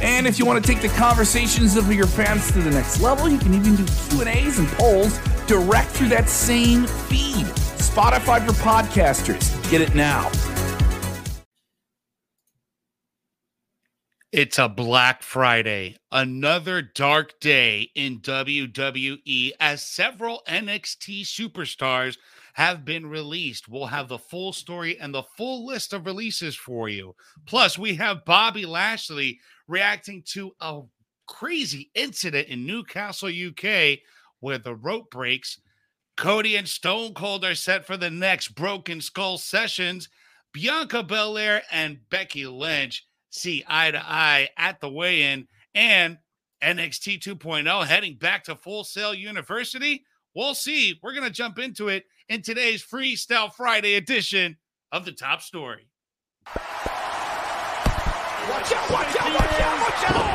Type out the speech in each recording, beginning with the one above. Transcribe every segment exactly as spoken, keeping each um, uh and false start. And if you want to take the conversations of your fans to the next level, you can even do Q and A's and polls direct through that same feed. Spotify for Podcasters. Get it now. It's a Black Friday, another dark day in W W E as several N X T superstars have been released. We'll have the full story and the full list of releases for you. Plus, we have Bobby Lashley reacting to a crazy incident in Newcastle, U K, where the rope breaks. Cody and Stone Cold are set for the next Broken Skull Sessions. Bianca Belair and Becky Lynch see eye to eye at the weigh-in. And N X T two point oh heading back to Full Sail University. We'll see. We're going to jump into it in today's Freestyle Friday edition of The Top Story. Watch out, watch out, watch out, watch out!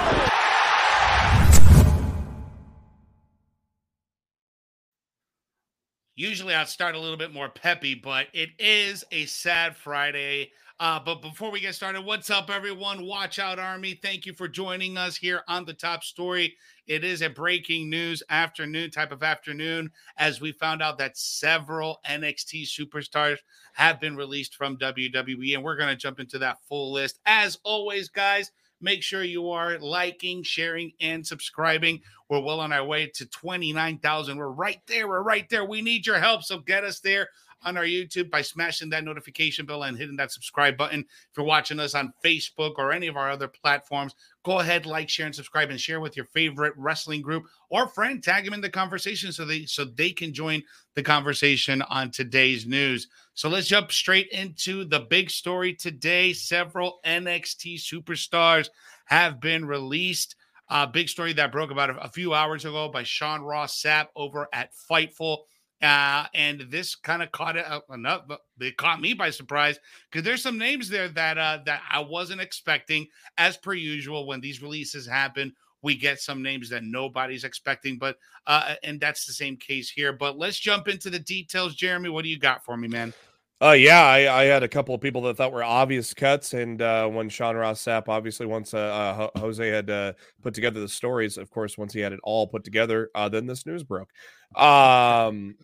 Usually I'd start a little bit more peppy, but it is a sad Friday. Uh, but before we get started, what's up, everyone? Watch Out Army, thank you for joining us here on The Top Story. It is a breaking news afternoon type of afternoon as we found out that several N X T superstars have been released from W W E, and we're going to jump into that full list. As always, guys, make sure you are liking, sharing, and subscribing. We're well on our way to twenty-nine thousand. We're right there. We're right there. We need your help, so get us there on our YouTube by smashing that notification bell and hitting that subscribe button. If you're watching us on Facebook or any of our other platforms, go ahead, like, share, and subscribe, and share with your favorite wrestling group or friend. Tag them in the conversation so they so they can join the conversation on today's news. So let's jump straight into the big story today. Several N X T superstars have been released. A uh, big story that broke about a few hours ago by Sean Ross Sapp over at Fightful. Uh, and this kind of caught it enough, but it caught me by surprise because there's some names there that uh, that I wasn't expecting. As per usual, when these releases happen, we get some names that nobody's expecting. But uh, and that's the same case here. But let's jump into the details, Jeremy. What do you got for me, man? Uh, yeah, I, I had a couple of people that thought were obvious cuts, and uh, when Sean Ross Sapp, obviously, once uh, uh, Jose had uh, put together the stories, of course, once he had it all put together, uh, then this news broke. Um,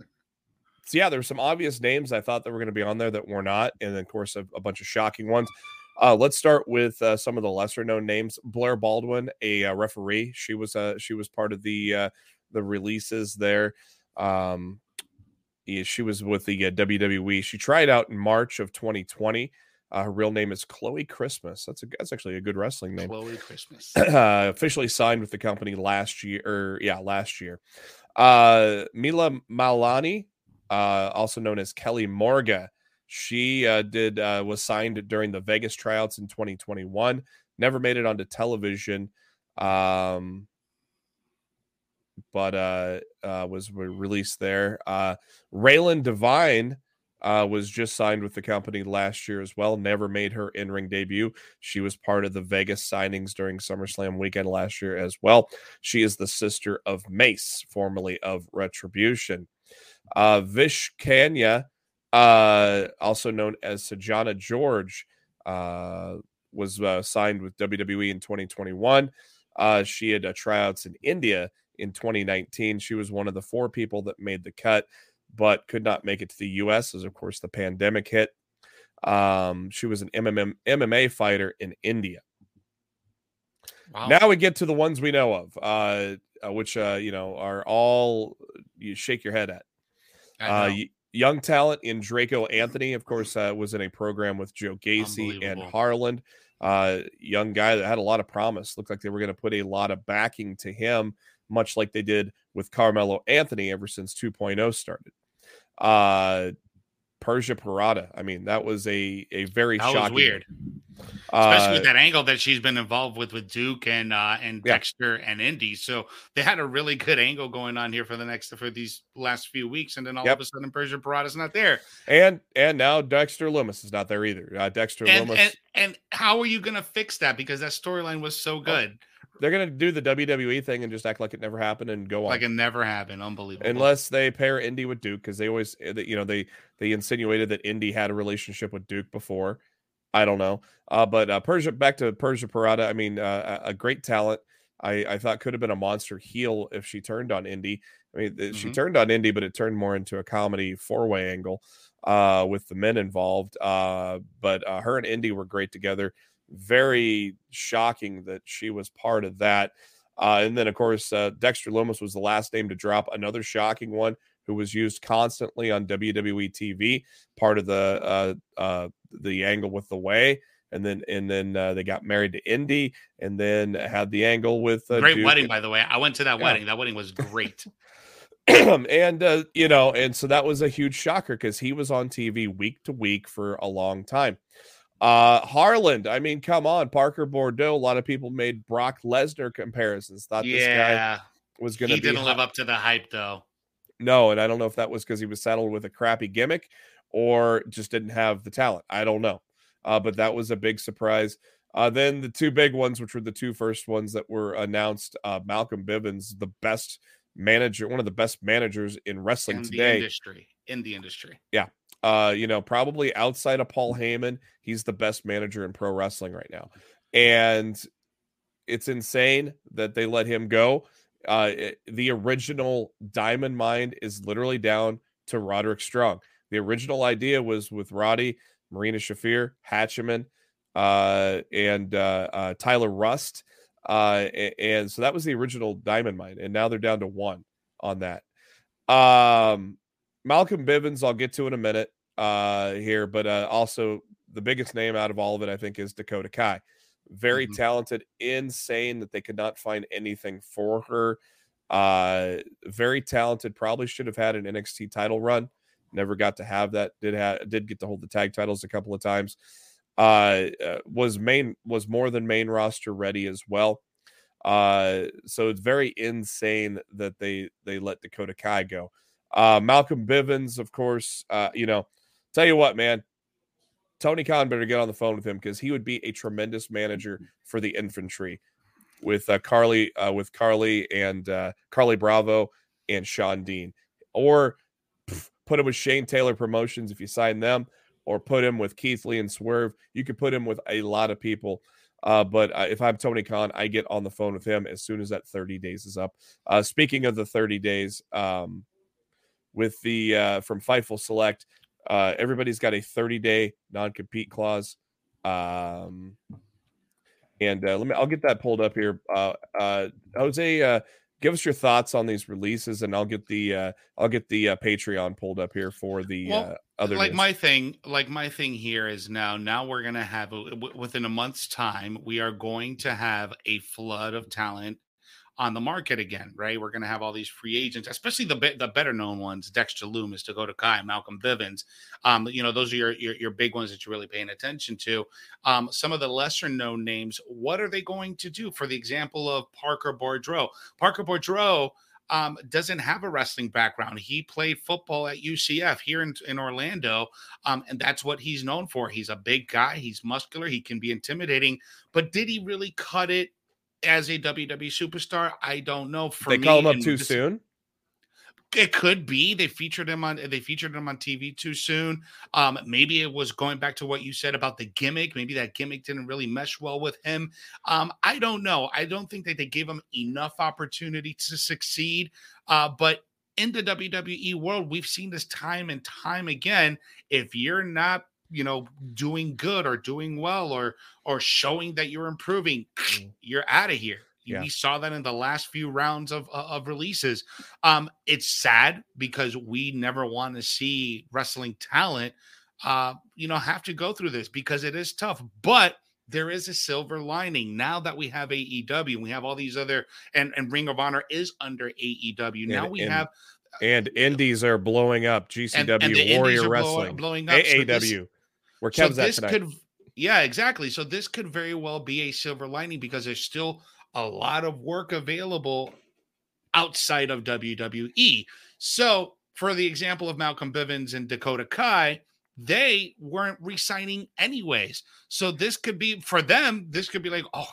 so, yeah, there were some obvious names I thought that were going to be on there that were not, and then, of course, a, a bunch of shocking ones. Uh, let's start with uh, some of the lesser-known names. Blair Baldwin, a uh, referee. She was uh, she was part of the, uh, the releases there. Um She was with the uh, W W E. She tried out in March of twenty twenty. Uh, her real name is Chloe Christmas. That's a that's actually a good wrestling name. Chloe Christmas uh, officially signed with the company last year. Or, yeah, last year. Uh, Mila Malani, uh, also known as Kelly Morga, she uh, did uh, was signed during the Vegas tryouts in twenty twenty-one. Never made it onto television. Um, But uh, uh, was released there. Uh, Raylan Divine uh, was just signed with the company last year as well. Never made her in-ring debut. She was part of the Vegas signings during SummerSlam weekend last year as well. She is the sister of Mace, formerly of Retribution. Uh, Vish Kanya, uh, also known as Sajana George, uh, was uh, signed with W W E in twenty twenty-one. Uh, she had uh, tryouts in India in twenty nineteen. She was one of the four people that made the cut, but could not make it to the U S as, of course, the pandemic hit. Um, she was an M M A fighter in India. Wow. Now we get to the ones we know of, uh, which, uh, you know, are all you shake your head at. Uh, young talent in Draco Anthony, of course, uh, was in a program with Joe Gacy and Harland. Uh, young guy that had a lot of promise. Looked like they were going to put a lot of backing to him, much like they did with Carmelo Anthony ever since two point oh started. Uh, Persia Parada. I mean, that was a, a very that shocking. Was weird. Especially uh, with that angle that she's been involved with with Duke and uh, and yeah. Dexter and Indy. So they had a really good angle going on here for the next for these last few weeks, and then all yep. of a sudden Persia Parada's not there. And and now Dexter Lumis is not there either. Uh, Dexter and, Lumis. And, and how are you going to fix that? Because that storyline was so good. Oh. They're going to do the W W E thing and just act like it never happened and go on. Like it never happened. Unbelievable. Unless they pair Indy with Duke, because they always, you know, they, they insinuated that Indy had a relationship with Duke before. I don't know. Uh, but uh, Persia, back to Persia Parada. I mean, uh, a great talent. I, I thought could have been a monster heel if she turned on Indy. I mean, mm-hmm. she turned on Indy, but it turned more into a comedy four-way angle uh, with the men involved. Uh, but uh, her and Indy were great together. Very shocking that she was part of that. Uh, and then, of course, uh, Dexter Lumis was the last name to drop. Another shocking one who was used constantly on W W E T V, part of the uh, uh, the angle with The Way. And then and then uh, they got married to Indy and then had the angle with... Uh, great Duke. Wedding, by the way. I went to that yeah. wedding. That wedding was great. and, uh, you know, and so that was a huge shocker because he was on T V week to week for a long time. Uh, Harland, I mean, come on, Parker Boudreaux. A lot of people made Brock Lesnar comparisons. Thought yeah. this guy was going to be. He didn't live hype. up to the hype, though. No, and I don't know if that was because he was saddled with a crappy gimmick or just didn't have the talent. I don't know. Uh, but that was a big surprise. Uh, then the two big ones, which were the two first ones that were announced, uh, Malcolm Bivens, the best manager, one of the best managers in wrestling in today. The industry. In the industry. Yeah. Uh, you know, probably outside of Paul Heyman, he's the best manager in pro wrestling right now. And it's insane that they let him go. Uh, it, the original Diamond Mine is literally down to Roderick Strong. The original idea was with Roddy, Marina Shafir, Hatcheman, uh, and uh, uh, Tyler Rust. Uh, and, and so that was the original Diamond Mine. And now they're down to one on that. Um, Malcolm Bivens, I'll get to in a minute uh, here, but uh, also the biggest name out of all of it, I think, is Dakota Kai. Very mm-hmm. talented, insane that they could not find anything for her. Uh, very talented, probably should have had an N X T title run. Never got to have that. Did ha- did get to hold the tag titles a couple of times. Uh, uh, was main was more than main roster ready as well. Uh, so it's very insane that they they let Dakota Kai go. Uh, Malcolm Bivens, of course, uh, you know, tell you what, man, Tony Khan better get on the phone with him because he would be a tremendous manager for the infantry with uh, Carlie, uh, with Carlie and uh, Carlie Bravo and Sean Dean, or pff, put him with Shane Taylor Promotions if you sign them, or put him with Keith Lee and Swerve. You could put him with a lot of people. Uh, but uh, if I'm Tony Khan, I get on the phone with him as soon as that thirty days is up. Uh, speaking of the thirty days, um, with the uh, from Fightful Select, uh, everybody's got a thirty-day non-compete clause, um, and uh, let me—I'll get that pulled up here. Uh, uh, Jose, uh, give us your thoughts on these releases, and I'll get the—I'll uh, get the uh, Patreon pulled up here for the well, uh, other. Like news. my thing, like my thing here is now. Now we're gonna have a, w- within a month's time, we are going to have a flood of talent on the market again, right? We're going to have all these free agents, especially the be- the better known ones, Dexter Lumis, Dakota Kai, Malcolm Bivens. Um, you know, those are your, your your big ones that you're really paying attention to. Um, some of the lesser known names, what are they going to do? For the example of Parker Boudreaux, Parker Boudreaux um, doesn't have a wrestling background. He played football at U C F here in, in Orlando, um, and that's what he's known for. He's a big guy. He's muscular. He can be intimidating, but did he really cut it as a W W E superstar? I don't know. For they me, call him up too this, soon. It could be they featured him on they featured him on T V too soon. Um, maybe it was going back to what you said about the gimmick. Maybe that gimmick didn't really mesh well with him. Um, I don't know. I don't think that they gave him enough opportunity to succeed. Uh, but in the W W E world, we've seen this time and time again. If you're not, you know, doing good or doing well or or showing that you're improving, you're out of here. Yeah. We saw that in the last few rounds of of releases. Um, it's sad because we never want to see wrestling talent, uh, you know, have to go through this because it is tough. But there is a silver lining now that we have A E W. We have all these other, and and Ring of Honor is under A E W. Now and, we and- have. And indies are blowing up. G C W and, and Warrior Wrestling, blowing, blowing up. A A W. So this, Where Kev's so at tonight. Could, Yeah, exactly. So this could very well be a silver lining because there's still a lot of work available outside of W W E. So for the example of Malcolm Bivens and Dakota Kai, they weren't re-signing anyways. So this could be, for them, this could be like, oh,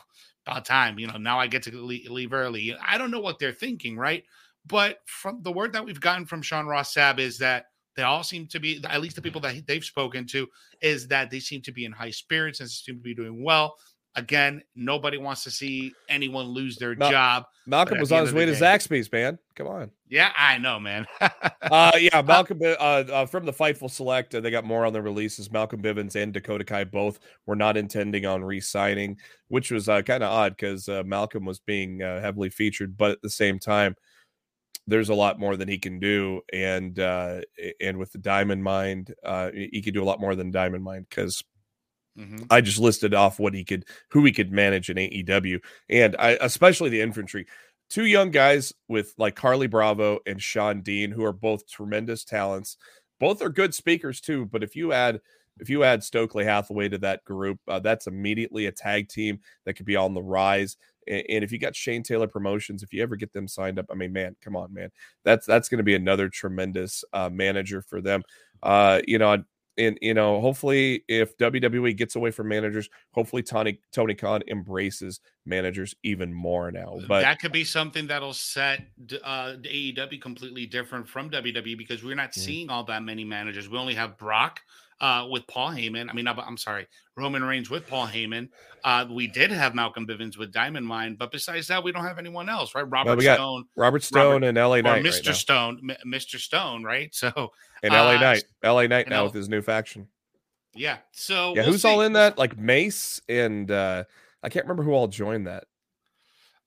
about time, you know, now I get to leave early. I don't know what they're thinking, right? But from the word that we've gotten from Sean Ross Sapp is that they all seem to be, at least the people that they've spoken to, is that they seem to be in high spirits and seem to be doing well. Again, nobody wants to see anyone lose their Mal- job. Malcolm was on his way to Zaxby's, man. Come on. Yeah, I know, man. uh, yeah, Malcolm uh, uh, from the Fightful Select, uh, they got more on their releases. Malcolm Bivens and Dakota Kai both were not intending on re-signing, which was uh, kind of odd because uh, Malcolm was being uh, heavily featured, but at the same time, there's a lot more that he can do, and uh, and with the Diamond Mine, uh, he could do a lot more than Diamond Mine because mm-hmm. I just listed off what he could, who he could manage in A E W, and I, especially the infantry. Two young guys with like Carlie Bravo and Sean Dean, who are both tremendous talents. Both are good speakers too, but if you add if you add Stokely Hathaway to that group, uh, that's immediately a tag team that could be on the rise. And if you got Shane Taylor Promotions, if you ever get them signed up, I mean, man, come on, man. That's that's going to be another tremendous uh, manager for them. Uh, you know, and you know, hopefully, if W W E gets away from managers, hopefully Tony Tony Khan embraces managers even more now. But that could be something that'll set uh, A E W completely different from W W E because we're not mm-hmm. seeing all that many managers. We only have Brock. Uh, with Paul Heyman. I mean, I'm sorry, Roman Reigns with Paul Heyman. Uh, we did have Malcolm Bivens with Diamond Mine, but besides that, we don't have anyone else, right? Robert well, we Stone. Robert Stone Robert, and L A Knight. Or Mister Right Stone, M- Mister Stone, right? So And L A uh, Knight. L A Knight now L- with his new faction. Yeah. So yeah, we'll who's see. all in that? Like Mace and uh, I can't remember who all joined that.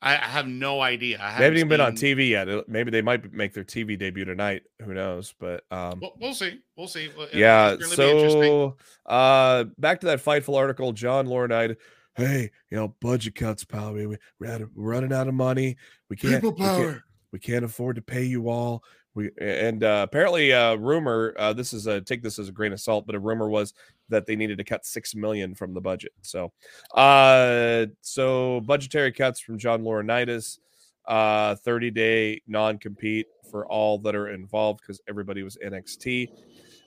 I have no idea. I they haven't even seen... been on T V yet. Maybe they might make their T V debut tonight. Who knows? But um, we'll, we'll see. We'll see. It'll, yeah. It'll so uh, back to that Fightful article, John Laurinaitis. Hey, you know, budget cuts, pal. We, we're, out of, we're running out of money. We can't, People power. We can't. We can't afford to pay you all. We and uh, apparently a uh, rumor. Uh, this is a take this as a grain of salt, but a rumor was that they needed to cut six million from the budget. So, uh, so budgetary cuts from John Laurinaitis, uh, thirty day non compete for all that are involved because everybody was N X T.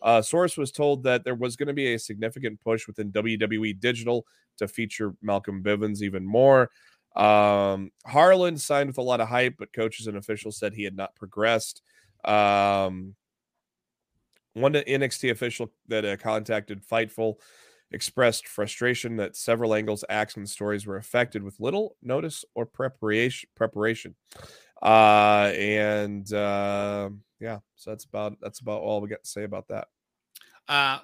Uh, source was told that there was going to be a significant push within W W E Digital to feature Malcolm Bivens even more. Um, Harland signed with a lot of hype, but coaches and officials said he had not progressed. Um, one N X T official that uh, contacted Fightful expressed frustration that several angles, acts, and stories were affected with little notice or preparation. Preparation, uh, and uh, yeah, so that's about that's about all we got to say about that. Uh,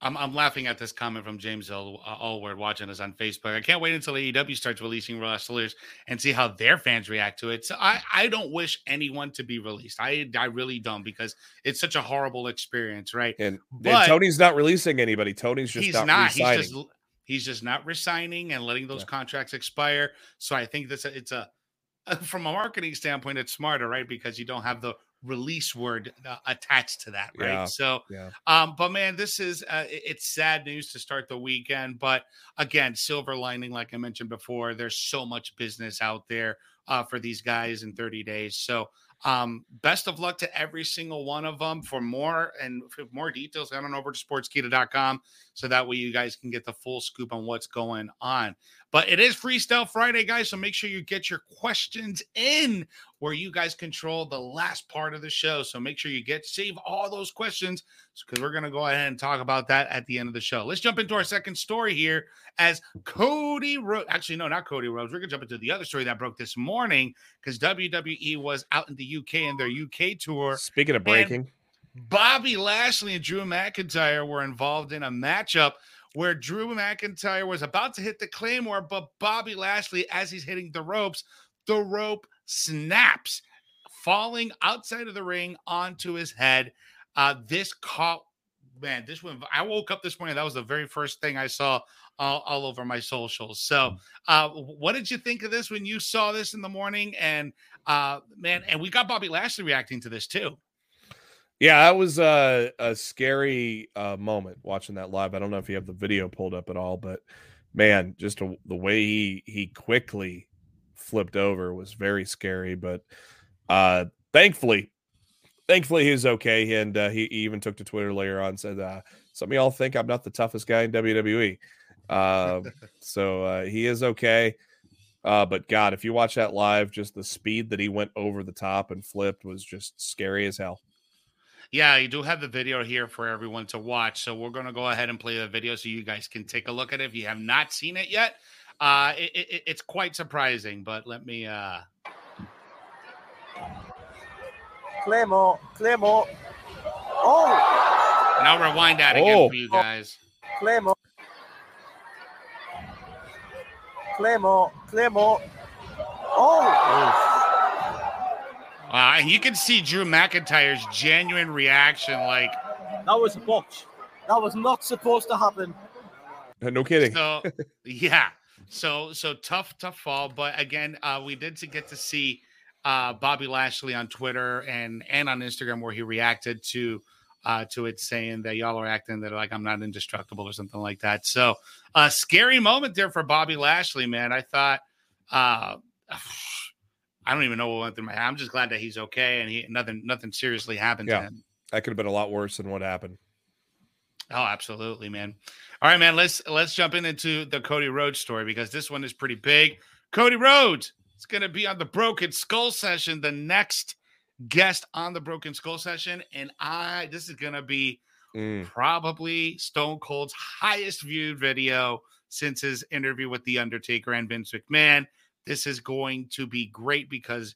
I'm I'm laughing at this comment from James L- uh, Allward watching us on Facebook. I can't wait until A E W starts releasing wrestlers and see how their fans react to it. So I, I don't wish anyone to be released. I I really don't because it's such a horrible experience, right? And, but and Tony's not releasing anybody. Tony's just he's not. not he's just he's just not resigning and letting those yeah. contracts expire. So I think that's a, it's a from a marketing standpoint, it's smarter, right? Because you don't have the release word uh, attached to that, right? Yeah, so, yeah. um, but man, this is uh, it, it's sad news to start the weekend. But again, silver lining, like I mentioned before, there's so much business out there uh, for these guys in thirty days. So, um, best of luck to every single one of them. For more and for more details, head on over to sports keeda dot com so that way you guys can get the full scoop on what's going on. But it is Freestyle Friday, guys, so make sure you get your questions in where you guys control the last part of the show. So make sure you get save all those questions because we're going to go ahead and talk about that at the end of the show. Let's jump into our second story here as Cody Rhodes. Actually, no, not Cody Rhodes. We're going to jump into the other story that broke this morning because W W E was out in the U K in their U K tour. Speaking of breaking. Bobby Lashley and Drew McIntyre were involved in a matchup where Drew McIntyre was about to hit the Claymore, but Bobby Lashley, as he's hitting the ropes, the rope snaps, falling outside of the ring onto his head. Uh, this caught, man, this one, I woke up this morning. That was the very first thing I saw all, all over my socials. So uh, what did you think of this when you saw this in the morning? And, uh, man, and we got Bobby Lashley reacting to this too. Yeah, that was a, a scary uh, moment watching that live. I don't know if you have the video pulled up at all, but man, just a, the way he, he quickly flipped over was very scary. But uh, thankfully, thankfully he was okay. And uh, he, he even took to Twitter later on and said, uh, some of y'all think I'm not the toughest guy in W W E. Uh, so uh, he is okay. Uh, but God, if you watch that live, just the speed that he went over the top and flipped was just scary as hell. Yeah, you do have the video here for everyone to watch. So we're going to go ahead and play the video so you guys can take a look at it if you have not seen it yet. Uh, it, it, it's quite surprising, but let me... Uh... Clemo, Clemo. Oh! And I'll rewind that again oh. for you guys. Clemo. Clemo, Clemo. Oh! Wow, and you can see Drew McIntyre's genuine reaction, like... That was a botch. That was not supposed to happen. No kidding. So, yeah. So, so tough, tough fall. But again, uh, we did to get to see uh, Bobby Lashley on Twitter and, and on Instagram where he reacted to uh, to it saying that y'all are acting that like I'm not indestructible or something like that. So a scary moment there for Bobby Lashley, man. I thought, uh, I don't even know what went through my head. I'm just glad that he's okay and he nothing nothing seriously happened yeah, to him. That could have been a lot worse than what happened. Oh, absolutely, man. All right, man, let's let's jump in into the Cody Rhodes story because this one is pretty big. Cody Rhodes is going to be on the Broken Skull Session, the next guest on the Broken Skull Session. And I this is going to be mm. probably Stone Cold's highest viewed video since his interview with The Undertaker and Vince McMahon. This is going to be great because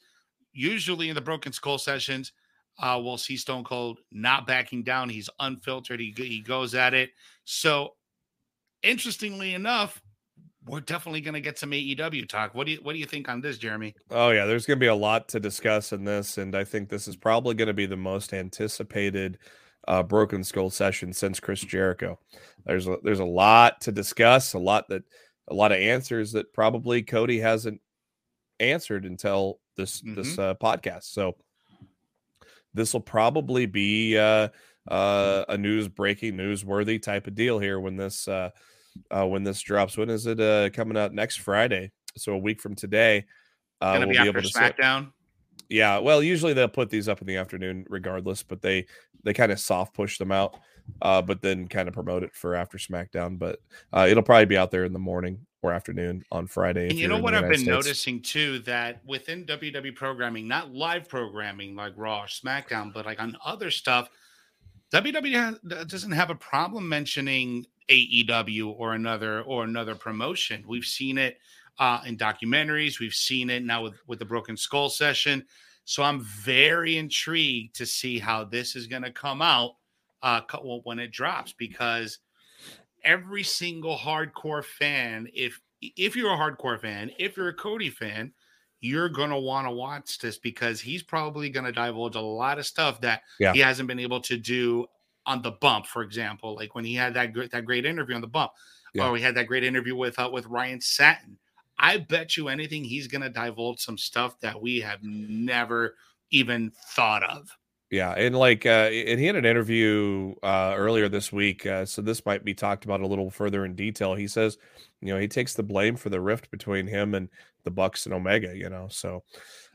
usually in the Broken Skull Sessions, Uh, we'll see Stone Cold not backing down. He's unfiltered. He he goes at it. So, interestingly enough, we're definitely going to get some A E W talk. What do you what do you think on this, Jeremy? Oh yeah, there's going to be a lot to discuss in this, and I think this is probably going to be the most anticipated uh, Broken Skull Session since Chris Jericho. There's a, there's a lot to discuss, a lot that a lot of answers that probably Cody hasn't answered until this mm-hmm. this uh, podcast. So. This will probably be uh, uh, a news breaking, newsworthy type of deal here when this uh, uh, when this drops. When is it uh, coming out? Next Friday, so a week from today. Uh, Gonna we'll be, be after able to SmackDown. Yeah, well, usually they'll put these up in the afternoon, regardless. But they they kind of soft push them out, uh, but then kind of promote it for after SmackDown. But uh, it'll probably be out there in the morning or afternoon on Friday. And you know what I've been noticing too, that within W W E programming, not live programming like Raw or SmackDown, but like on other stuff, W W E has, doesn't have a problem mentioning A E W or another or another promotion. We've seen it uh, in documentaries. We've seen it now with, with the Broken Skull Session. So I'm very intrigued to see how this is going to come out uh, when it drops, because every single hardcore fan, if if you're a hardcore fan, if you're a Cody fan, you're going to want to watch this because he's probably going to divulge a lot of stuff that yeah. he hasn't been able to do on The Bump, for example, like when he had that, that great interview on The Bump, yeah. or he had that great interview with uh, with Ryan Satin. I bet you anything he's going to divulge some stuff that we have never even thought of. Yeah, and like, uh, and he had an interview uh, earlier this week, uh, so this might be talked about a little further in detail. He says, you know, he takes the blame for the rift between him and the Bucks and Omega, you know. So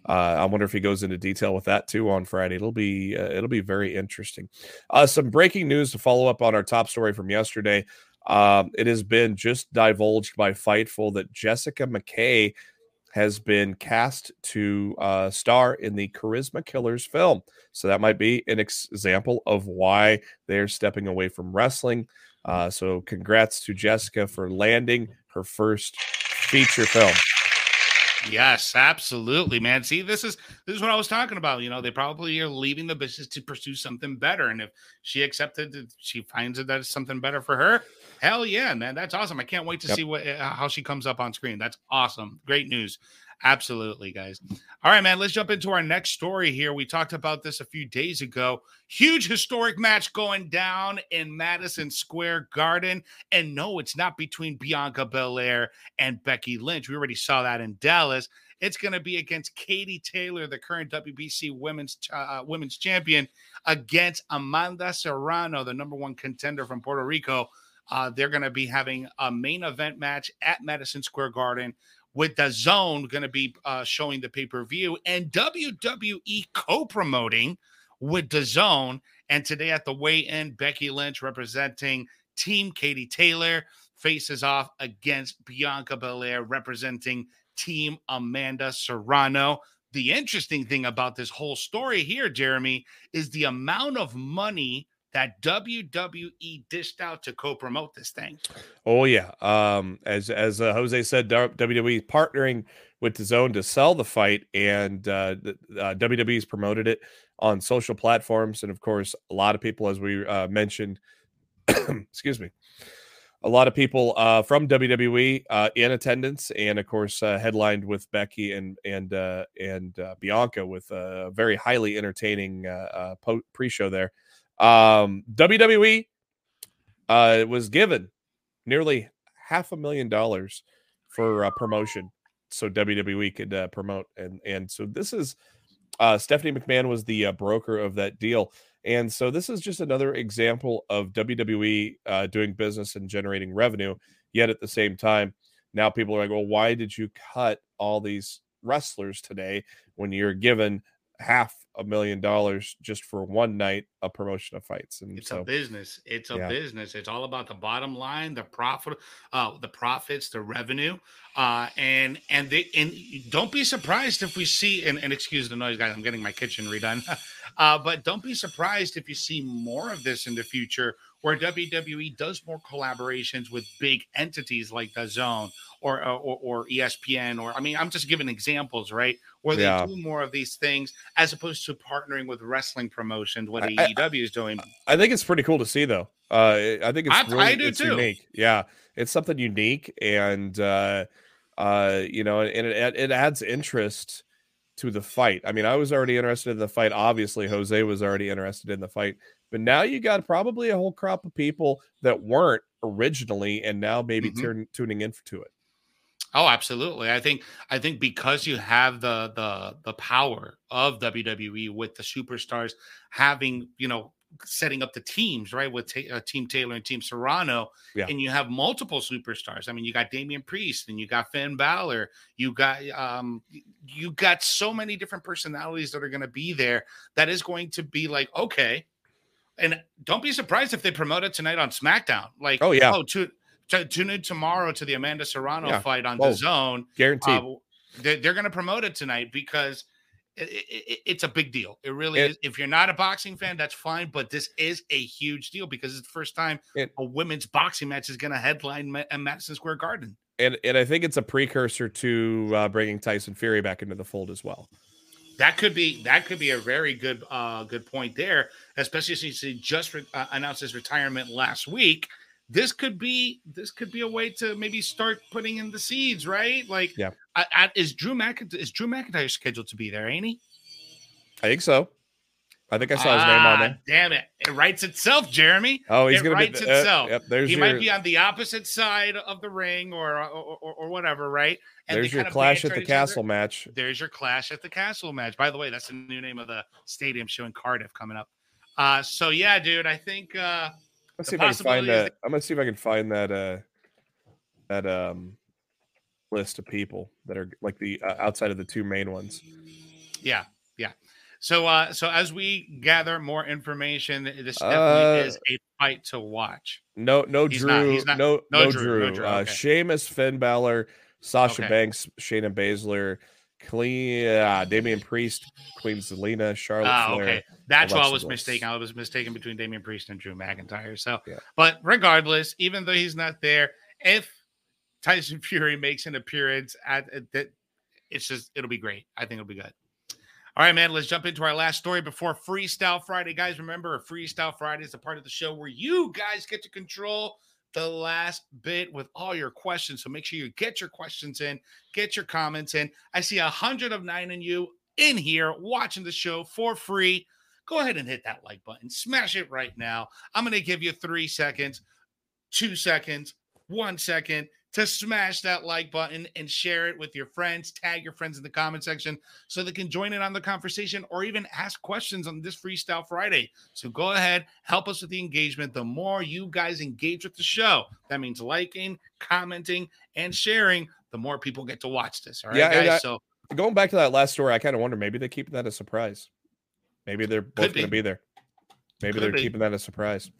uh, I wonder if he goes into detail with that too on Friday. It'll be uh, it'll be very interesting. Uh, some breaking news to follow up on our top story from yesterday. Um, it has been just divulged by Fightful that Jessica McKay has been cast to uh, star in the Charisma Killers film. So that might be an ex- example of why they're stepping away from wrestling. Uh, so congrats to Jessica for landing her first feature film. Yes, absolutely, man. See, this is this is what I was talking about. You know, they probably are leaving the business to pursue something better. And if she accepted it, she finds that it's something better for her. Hell yeah, man. That's awesome. I can't wait to yep. see what how she comes up on screen. That's awesome. Great news. Absolutely, guys. All right, man, let's jump into our next story here. We talked about this a few days ago. Huge historic match going down in Madison Square Garden. And no, it's not between Bianca Belair and Becky Lynch. We already saw that in Dallas. It's going to be against Katie Taylor, the current W B C women's uh, women's champion, against Amanda Serrano, the number one contender from Puerto Rico. Uh, they're going to be having a main event match at Madison Square Garden, with the D A Z N going to be uh, showing the pay-per-view and W W E co-promoting with the D A Z N. And today at the weigh-in, Becky Lynch, representing Team Katie Taylor, faces off against Bianca Belair, representing Team Amanda Serrano. The interesting thing about this whole story here, Jeremy, is the amount of money that W W E dished out to co-promote this thing. Oh, yeah. Um, as as uh, Jose said, W W E is partnering with the D A Z N to sell the fight, and uh, the, uh, W W E's promoted it on social platforms. And, of course, a lot of people, as we uh, mentioned, excuse me, a lot of people uh, from W W E uh, in attendance, and, of course, uh, headlined with Becky and and uh, and uh, Bianca with a very highly entertaining uh, uh, pre-show there. Um, W W E uh, was given nearly half a million dollars for uh, promotion, so W W E could uh, promote, and and so this is uh, Stephanie McMahon was the uh, broker of that deal, and so this is just another example of W W E uh, doing business and generating revenue. Yet at the same time, now people are like, well, why did you cut all these wrestlers today when you're given half a million dollars just for one night of promotion of fights? And it's so, a business. It's a yeah. business. It's all about the bottom line, the profit, uh, the profits, the revenue. Uh, and, and they, and don't be surprised if we see, and, and excuse the noise, guys, I'm getting my kitchen redone. uh, but don't be surprised if you see more of this in the future, where W W E does more collaborations with big entities like the D A Z N or, or, or E S P N, or, I mean, I'm just giving examples, right? Where they yeah. do more of these things as opposed to partnering with wrestling promotions, what I, A E W is doing. I think it's pretty cool to see, though. Uh, I think it's, I, really, I do it's too. unique. Yeah, it's something unique, and uh, uh, you know, and it, it adds interest to the fight. I mean, I was already interested in the fight. Obviously, Jose was already interested in the fight, but now you got probably a whole crop of people that weren't originally, and now maybe mm-hmm. turn, tuning into it. Oh, absolutely. I think I think because you have the the the power of W W E with the superstars having, you know, setting up the teams, right, with ta- uh, Team Taylor and Team Serrano, yeah. and you have multiple superstars. I mean, you got Damian Priest, and you got Finn Balor, you got um, you got so many different personalities that are going to be there. That is going to be like, okay, and don't be surprised if they promote it tonight on SmackDown. Like, oh yeah, oh to. To tune in tomorrow to the Amanda Serrano yeah. fight on the D A Z N. Guaranteed. Uh, they're they're going to promote it tonight because it, it, it's a big deal. It really it, is. If you're not a boxing fan, that's fine. But this is a huge deal because it's the first time it, a women's boxing match is going to headline Ma- Madison Square Garden. And and I think it's a precursor to uh, bringing Tyson Fury back into the fold as well. That could be that could be a very good uh, good point there, especially since he just re- uh, announced his retirement last week. This could be this could be a way to maybe start putting in the seeds, right? Like, yeah. I, I, is Drew McIntyre is Drew McIntyre scheduled to be there? Ain't he? I think so. I think I saw his ah, name on there. Damn it! It writes itself, Jeremy. Oh, he's it gonna writes be, uh, itself. Yep, there's he your, might be on the opposite side of the ring, or or, or, or whatever, right? And there's your clash at the castle other. match. There's your clash at the castle match. By the way, that's the new name of the stadium show in Cardiff coming up. Uh, so yeah, dude, I think. Uh, Let's see if I can find that. that. I'm gonna see if I can find that uh, that um, list of people that are like the uh, outside of the two main ones. Yeah, yeah. So, uh, so as we gather more information, this definitely uh, is a fight to watch. No, no, he's Drew, not, he's not, no, no, no, Drew, no Drew. Uh, okay. Sheamus, Finn Balor, Sasha okay. Banks, Shayna Baszler, Clean, uh, Damian Priest, Queen Zelina, Charlotte uh, Flair. Okay. That's why I was mistaken. I was mistaken between Damian Priest and Drew McIntyre. So, yeah. But regardless, even though he's not there, if Tyson Fury makes an appearance at that, it's just it'll be great. I think it'll be good. All right, man, let's jump into our last story before Freestyle Friday. Guys, remember, Freestyle Friday is a part of the show where you guys get to control the last bit with all your questions. So make sure you get your questions in, get your comments in. I see a hundred of nine in you in here watching the show for free. Go ahead and hit that like button. Smash it right now. I'm going to give you three seconds, two seconds, one second to smash that like button and share it with your friends. Tag your friends in the comment section so they can join in on the conversation or even ask questions on this Freestyle Friday. So go ahead, help us with the engagement. The more you guys engage with the show, that means liking, commenting, and sharing, the more people get to watch this. All right, yeah, guys? I, so going back to that last story, I kind of wonder, maybe they keep that a surprise. Maybe they're both going to be there. Maybe could they're be. keeping that a surprise.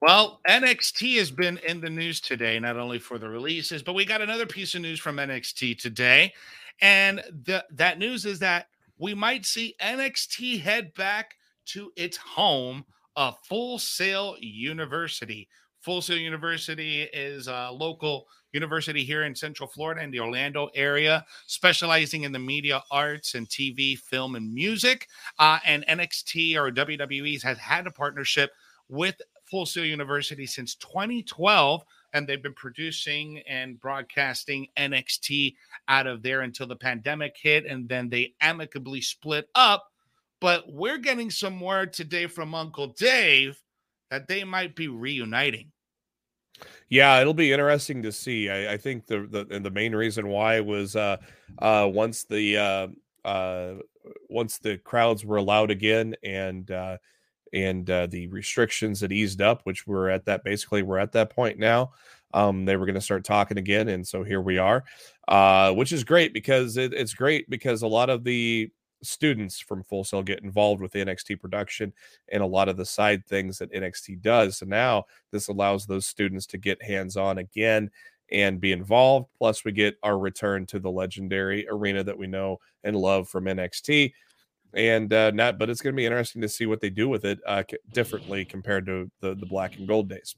Well, N X T has been in the news today, not only for the releases, but we got another piece of news from N X T today. And the, that news is that we might see N X T head back to its home of Full Sail University. Full Sail University is a local university here in Central Florida in the Orlando area, specializing in the media arts and T V, film, and music. Uh, and N X T or W W E has had a partnership with Full Sail University since twenty twelve, and they've been producing and broadcasting N X T out of there until the pandemic hit, and then they amicably split up. But we're getting some word today from Uncle Dave that they might be reuniting. Yeah, it'll be interesting to see. I, I think the, the the main reason why was uh, uh, once the uh, uh, once the crowds were allowed again, and uh, and uh, the restrictions had eased up, which we're at that basically we're at that point now. Um, they were going to start talking again, and so here we are, uh, which is great because it, it's great because a lot of the students from Full Sail get involved with the N X T production and a lot of the side things that N X T does. So now this allows those students to get hands-on again and be involved. Plus, we get our return to the legendary arena that we know and love from N X T. And uh, not, but it's going to be interesting to see what they do with it uh, differently compared to the, the black and gold days.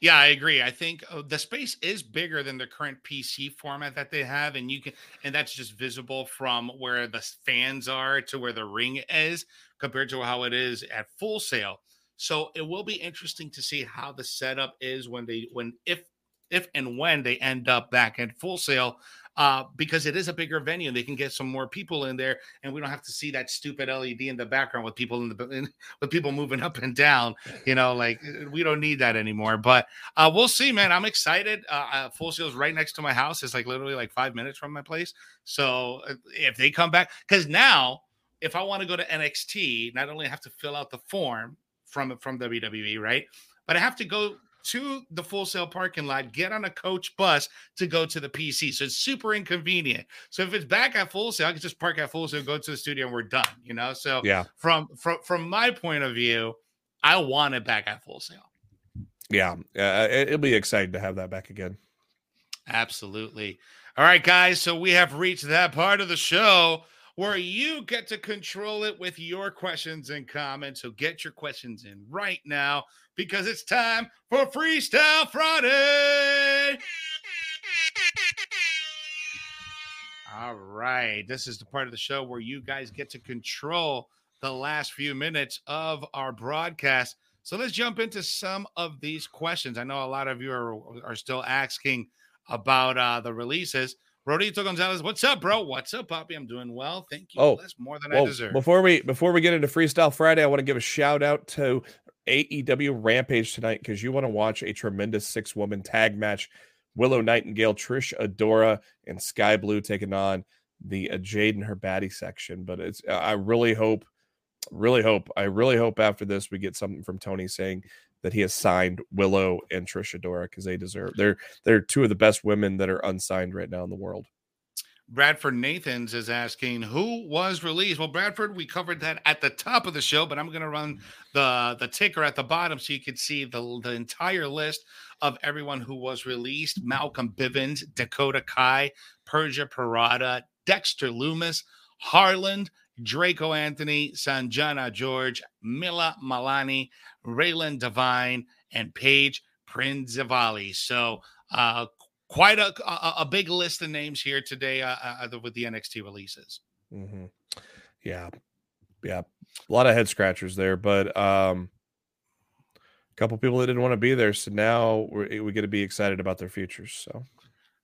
Yeah, I agree. I think uh, the space is bigger than the current P C format that they have, and you can, and that's just visible from where the fans are to where the ring is compared to how it is at Full Sail. So it will be interesting to see how the setup is when they, when if, if and when they end up back at Full Sail, uh, because it is a bigger venue. They can get some more people in there, and we don't have to see that stupid L E D in the background with people in the in, with people moving up and down. You know, like we don't need that anymore. But uh, we'll see, man. I'm excited. Uh, uh, Full Sail's right next to my house. It's like literally like five minutes from my place. So if they come back, because now if I want to go to N X T, not only have to fill out the form from from W W E, right, but I have to go to the Full Sail parking lot, get on a coach bus to go to the P C. So it's super inconvenient. So if it's back at Full Sail, I can just park at Full Sail, go to the studio, and we're done, you know? So yeah. from, from, from my point of view, I want it back at Full Sail. Yeah. Uh, it, it'll be exciting to have that back again. Absolutely. All right, guys. So we have reached that part of the show where you get to control it with your questions and comments. So get your questions in right now, because it's time for Freestyle Friday. All right. This is the part of the show where you guys get to control the last few minutes of our broadcast. So let's jump into some of these questions. I know a lot of you are, are still asking about uh, the releases. Rodito Gonzalez, what's up, bro? What's up, Poppy? I'm doing well. Thank you. Oh, that's more than well, I deserve. Before we, before we get into Freestyle Friday, I want to give a shout out to A E W Rampage tonight, because you want to watch a tremendous six-woman tag match. Willow Nightingale, Trish Adora, and Sky Blue taking on the uh, Jade and her baddie section. But it's uh, I really hope, really hope, I really hope after this we get something from Tony saying that he has signed Willow and Trish Adora, because they deserve. They're they're two of the best women that are unsigned right now in the world. Bradford Nathans is asking, who was released? Well, Bradford, we covered that at the top of the show, but I'm going to run the, the ticker at the bottom so you can see the, the entire list of everyone who was released. Malcolm Bivens, Dakota Kai, Persia Parada, Dexter Lumis, Harland, Draco Anthony, Sanjana George, Mila Malani, Raylan Devine, and Paige Prinzivali. So, uh, Quite a, a a big list of names here today uh, uh, with the N X T releases. Mm-hmm. Yeah, yeah, a lot of head scratchers there, but um, couple people that didn't want to be there. So now we're, we get to be excited about their futures. So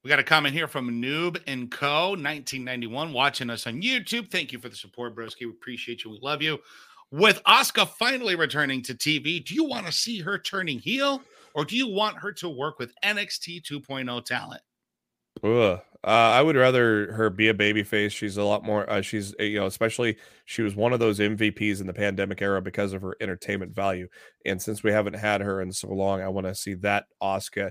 we got a comment here from Noob and Co. nineteen ninety-one watching us on YouTube. Thank you for the support, broski. We appreciate you. We love you. With Asuka finally returning to T V, do you want to see her turning heel, or do you want her to work with N X T two point oh talent? Ugh. Uh, I would rather her be a babyface. She's a lot more, uh, she's, you know, especially she was one of those M V Ps in the pandemic era because of her entertainment value. And since we haven't had her in so long, I want to see that Asuka,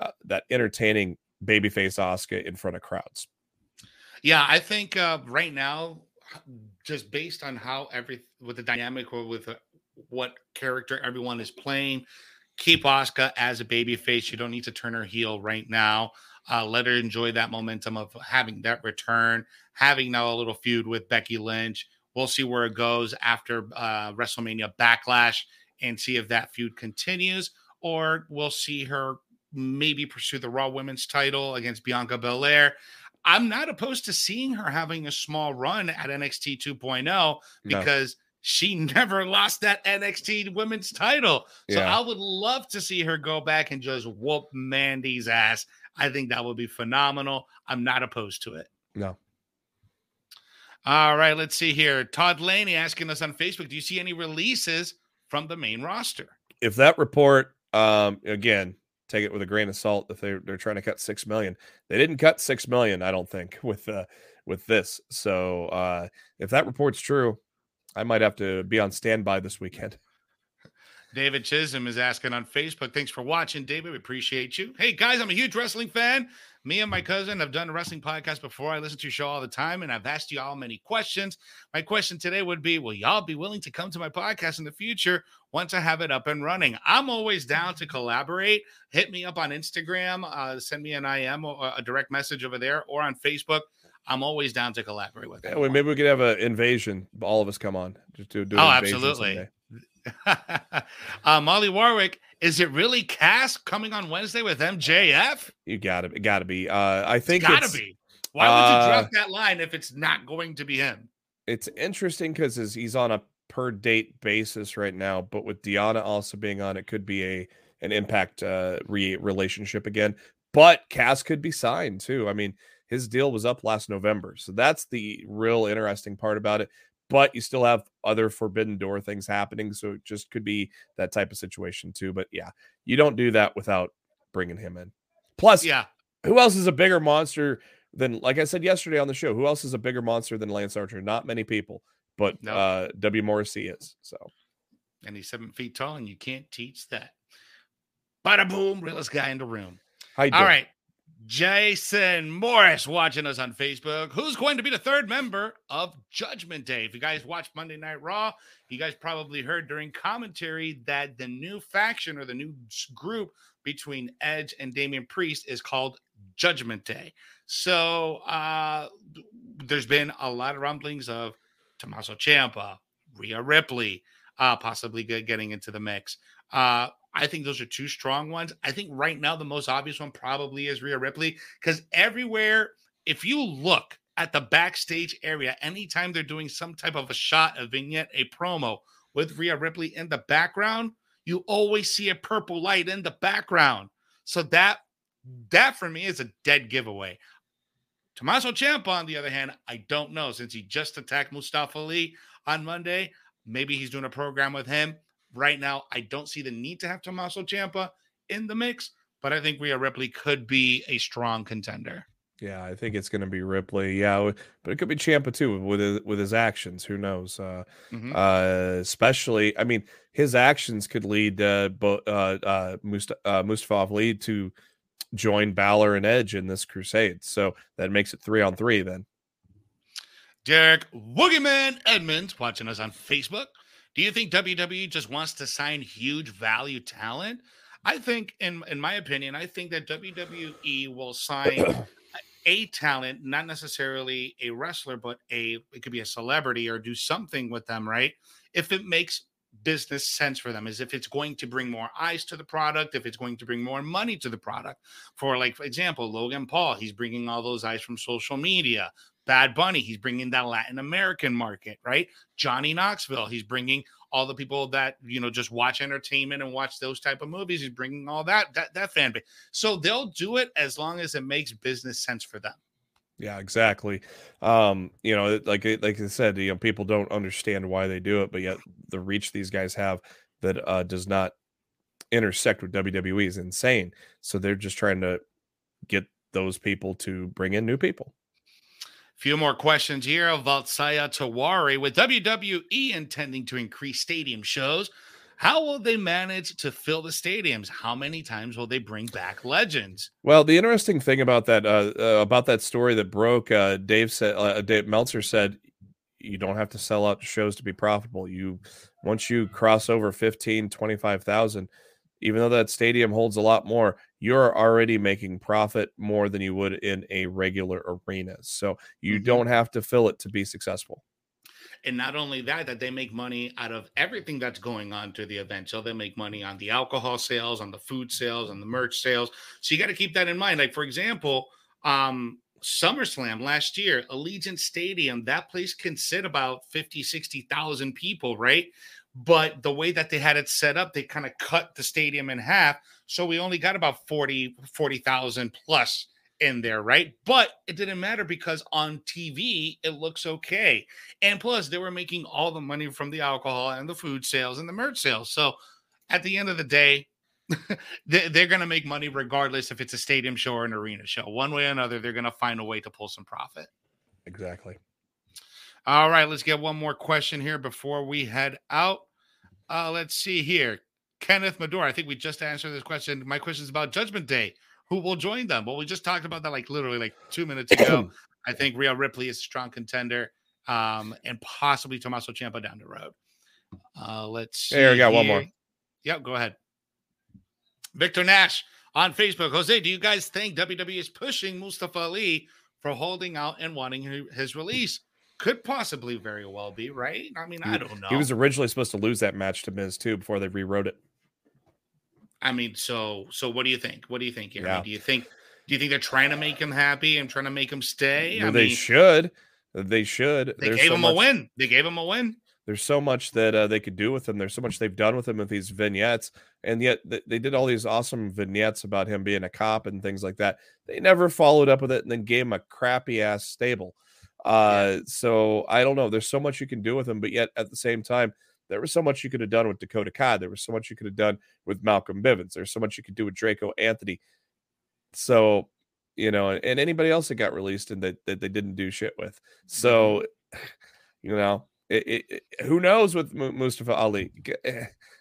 uh, that entertaining babyface Asuka in front of crowds. Yeah, I think uh, right now, just based on how every, with the dynamic or with uh, what character everyone is playing, keep Asuka as a babyface. You don't need to turn her heel right now. Uh, let her enjoy that momentum of having that return, having now a little feud with Becky Lynch. We'll see where it goes after uh, WrestleMania Backlash and see if that feud continues, or we'll see her maybe pursue the Raw Women's title against Bianca Belair. I'm not opposed to seeing her having a small run at N X T two point oh because no. she never lost that N X T women's title. So yeah. I would love to see her go back and just whoop Mandy's ass. I think that would be phenomenal. I'm not opposed to it. No. All right, let's see here. Todd Laney asking us on Facebook, do you see any releases from the main roster? If that report, um, again, take it with a grain of salt. If they're, they're trying to cut six million dollars, they didn't cut six million dollars, I don't think, with uh, with this. So uh, if that report's true, I might have to be on standby this weekend. David Chisholm is asking on Facebook, thanks for watching, David. We appreciate you. Hey, guys, I'm a huge wrestling fan. Me and my cousin have done a wrestling podcast before. I listen to your show all the time, and I've asked you all many questions. My question today would be, will y'all be willing to come to my podcast in the future once I have it up and running? I'm always down to collaborate. Hit me up on Instagram. Uh, send me an I M or a direct message over there or on Facebook. I'm always down to collaborate with them. Yeah, well, maybe we could have an invasion. All of us come on. Just do, do oh, absolutely. Someday. uh, Molly Warwick, is it really Cass coming on Wednesday with M J F? You gotta, it gotta be. Uh, I think it's gotta it's, be. Why would uh, you drop that line if it's not going to be him? It's interesting because he's on a per date basis right now, but with Deanna also being on, it could be a an impact uh, re- relationship again. But Cass could be signed too. I mean, his deal was up last November, so that's the real interesting part about it. But you still have other Forbidden Door things happening, so it just could be that type of situation too. But yeah, you don't do that without bringing him in. Plus, yeah, who else is a bigger monster than, like I said yesterday on the show, who else is a bigger monster than Lance Archer? Not many people, but no. uh, W. Morrissey is. So, and he's seven feet tall, and you can't teach that. Bada boom, realest guy in the room. All right. Jason Morris watching us on Facebook. Who's going to be the third member of Judgment Day? If you guys watched Monday Night Raw, you guys probably heard during commentary that the new faction or the new group between Edge and Damian Priest is called Judgment Day. So uh, there's been a lot of rumblings of Tommaso Ciampa, Rhea Ripley, uh, possibly getting into the mix. Uh, I think those are two strong ones. I think right now the most obvious one probably is Rhea Ripley, because everywhere, if you look at the backstage area, anytime they're doing some type of a shot, a vignette, a promo with Rhea Ripley in the background, you always see a purple light in the background. So that, that for me is a dead giveaway. Tommaso Ciampa, on the other hand, I don't know, since he just attacked Mustafa Lee on Monday. Maybe he's doing a program with him. Right now, I don't see the need to have Tommaso Ciampa in the mix, but I think Rhea Ripley could be a strong contender. Yeah, I think it's going to be Ripley. Yeah, but it could be Ciampa too with his, with his actions. Who knows? Uh, mm-hmm. uh, especially, I mean, his actions could lead uh, bo- uh, uh, Must- uh, Mustafa Ali to join Balor and Edge in this crusade. So that makes it three on three then. Derek Woogieman Edmonds watching us on Facebook. Do you think W W E just wants to sign huge value talent? I think, in, in my opinion, I think that W W E will sign a talent, not necessarily a wrestler, but a it could be a celebrity or do something with them, right? If it makes business sense for them, is if it's going to bring more eyes to the product, if it's going to bring more money to the product. For like, for example, Logan Paul, he's bringing all those eyes from social media. Bad Bunny, he's bringing that Latin American market, right? Johnny Knoxville, he's bringing all the people that, you know, just watch entertainment and watch those type of movies. He's bringing all that, that, that fan base. So they'll do it as long as it makes business sense for them. Yeah, exactly. Um, you know, like like I said, you know, people don't understand why they do it, but yet the reach these guys have that uh, does not intersect with W W E is insane. So they're just trying to get those people to bring in new people. Few more questions here. Valtsaya Tawari, with W W E intending to increase stadium shows, how will they manage to fill the stadiums? How many times will they bring back legends? Well, the interesting thing about that uh, uh, about that story that broke, uh, Dave said, uh, Dave Meltzer said, you don't have to sell out shows to be profitable. You, once you cross over fifteen, twenty-five thousand, even though that stadium holds a lot more, you're already making profit more than you would in a regular arena. So you mm-hmm. don't have to fill it to be successful. And not only that, that they make money out of everything that's going on to the event. So they make money on the alcohol sales, on the food sales, on the merch sales. So you got to keep that in mind. Like, for example, um, SummerSlam last year, Allegiant Stadium, that place can sit about fifty, sixty thousand people, right? But the way that they had it set up, they kind of cut the stadium in half. So we only got about forty, forty thousand plus in there, right? But it didn't matter because on T V it looks okay, and plus they were making all the money from the alcohol and the food sales and the merch sales. So at the end of the day, they're going to make money regardless if it's a stadium show or an arena show. One way or another, they're going to find a way to pull some profit. Exactly. All right, let's get one more question here before we head out. Uh let's see here. Kenneth Medora, I think we just answered this question. My question is about Judgment Day. Who will join them? Well, we just talked about that like literally like two minutes ago. I think Rhea Ripley is a strong contender, um, and possibly Tommaso Ciampa down the road. Uh, let's see. There, we got here. One more. Yep, go ahead. Victor Nash on Facebook. Jose, do you guys think W W E is pushing Mustafa Ali for holding out and wanting his release? Could possibly very well be, right? I mean, I don't know. He was originally supposed to lose that match to Miz, too, before they rewrote it. I mean, so so what do you think? What do you think here? Yeah. I mean, do you think do you think they're trying to make him happy and trying to make him stay? Well, I they mean, should. They should. They there's gave so him much, a win. They gave him a win. There's so much that uh, they could do with him. There's so much they've done with him with these vignettes. And yet th- they did all these awesome vignettes about him being a cop and things like that. They never followed up with it and then gave him a crappy ass stable. Uh, yeah. So I don't know. There's so much you can do with him. But yet at the same time, there was so much you could have done with Dakota Kai. There was so much you could have done with Malcolm Bivens. There's so much you could do with Draco Anthony. So, you know, and anybody else that got released and that, that they didn't do shit with. So, you know, it, it, it, who knows with Mustafa Ali,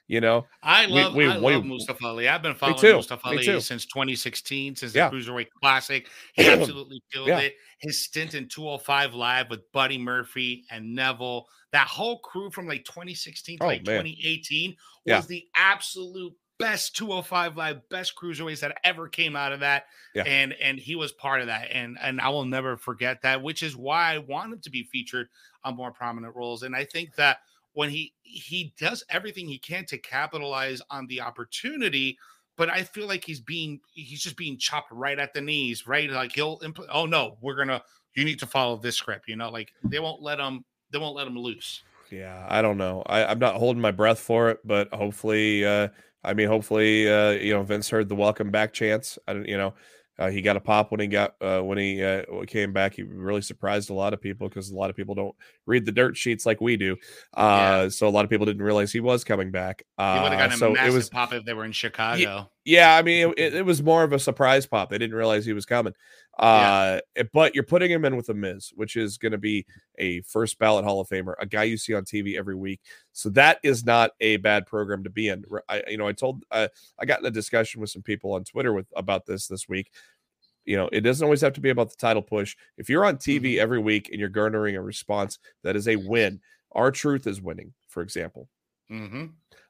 you know, I love, we, we, I we, love we, Mustafa Ali. I've been following too, Mustafa Ali since twenty sixteen, since yeah. the Cruiserweight Classic. He absolutely killed yeah. it. His stint in two oh five Live with Buddy Murphy and Neville, that whole crew from like twenty sixteen to oh, like man. twenty eighteen was yeah. the absolute best two oh five Live, best Cruiserweights that ever came out of that. Yeah. And and he was part of that. And, and I will never forget that, which is why I want him to be featured on more prominent roles. And I think that when he he does everything he can to capitalize on the opportunity, but I feel like he's being he's just being chopped right at the knees, right? Like he'll impl- oh no, we're gonna you need to follow this script, you know, like they won't let him they won't let him loose. Yeah, I don't know. I, I'm not holding my breath for it, but hopefully, uh, I mean, hopefully, uh, you know, Vince heard the welcome back chants. I don't, you know, uh, he got a pop when he got uh, when he uh, came back. He really surprised a lot of people because a lot of people don't read the dirt sheets like we do. Uh, yeah. So a lot of people didn't realize he was coming back. Uh, they would have gotten a so massive it was, pop if they were in Chicago. Yeah, yeah I mean, it, it was more of a surprise pop. They didn't realize he was coming. Uh, yeah. But you're putting him in with a Miz, which is going to be a first ballot Hall of Famer, a guy you see on T V every week. So that is not a bad program to be in. I, you know, I told, uh, I got in a discussion with some people on Twitter with about this this week. You know, it doesn't always have to be about the title push. If you're on T V every week and you're garnering a response, that is a win. R-Truth is winning, for example. Mm-hmm.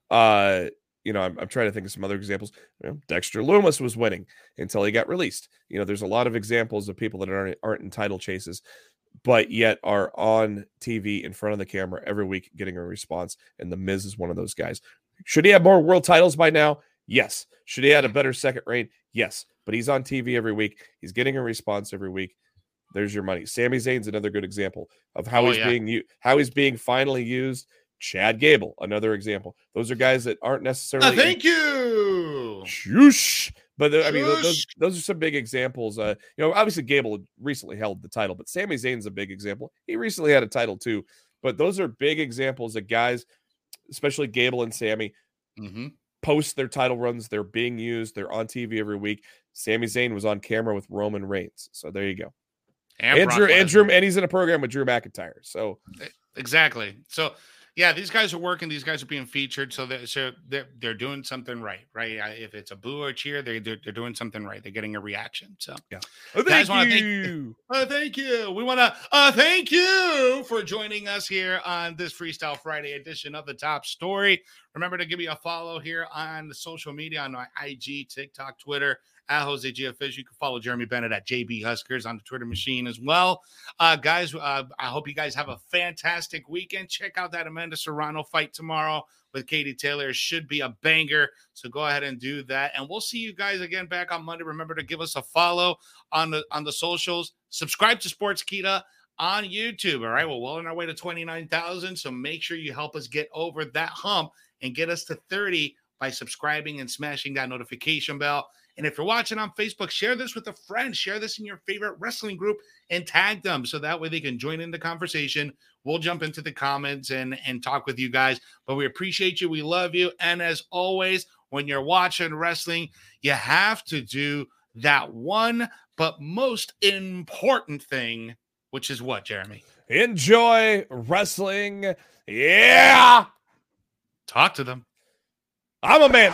Uh, you know, I'm, I'm trying to think of some other examples. You know, Dexter Lumis was winning until he got released. You know, there's a lot of examples of people that aren't, aren't in title chases. but yet are on T V in front of the camera every week getting a response. And The Miz is one of those guys. Should he have more world titles by now? Yes. Should he have a better second reign? Yes. But he's on T V every week. He's getting a response every week. There's your money. Sami Zayn's another good example of how oh, he's yeah. being how he's being finally used. Chad Gable, another example. Those are guys that aren't necessarily. Oh, thank in- you. Shoosh. But the, I mean, those, those are some big examples. Uh, you know, obviously Gable recently held the title, but Sami Zayn's a big example. He recently had a title too. But those are big examples of guys, especially Gable and Sami, mm-hmm. post their title runs. They're being used. They're on T V every week. Sami Zayn was on camera with Roman Reigns. So there you go. And Andrew, Andrew, and he's in a program with Drew McIntyre. So exactly. So yeah, these guys are working. These guys are being featured. So they're so they're, they're doing something right, right? If it's a boo or a cheer, they they're, they're doing something right. They're getting a reaction. So yeah. Oh, thank you. Thank, oh, thank you. We want to uh, thank you for joining us here on this Freestyle Friday edition of The Top Story. Remember to give me a follow here on the social media on my I G, TikTok, Twitter. At Jose G Official. You can follow Jeremy Bennett at J B Huskers on the Twitter machine as well. Uh, guys, uh, I hope you guys have a fantastic weekend. Check out that Amanda Serrano fight tomorrow with Katie Taylor. It should be a banger. So go ahead and do that. And we'll see you guys again back on Monday. Remember to give us a follow on the on the socials. Subscribe to Sports Kita on YouTube. All right. We're well on our way to twenty-nine thousand. So make sure you help us get over that hump and get us to thirty by subscribing and smashing that notification bell. And if you're watching on Facebook, share this with a friend. Share this in your favorite wrestling group and tag them so that way they can join in the conversation. We'll jump into the comments and, and talk with you guys. But we appreciate you. We love you. And as always, when you're watching wrestling, you have to do that one but most important thing, which is what, Jeremy? Enjoy wrestling. Yeah. Talk to them. I'm a man.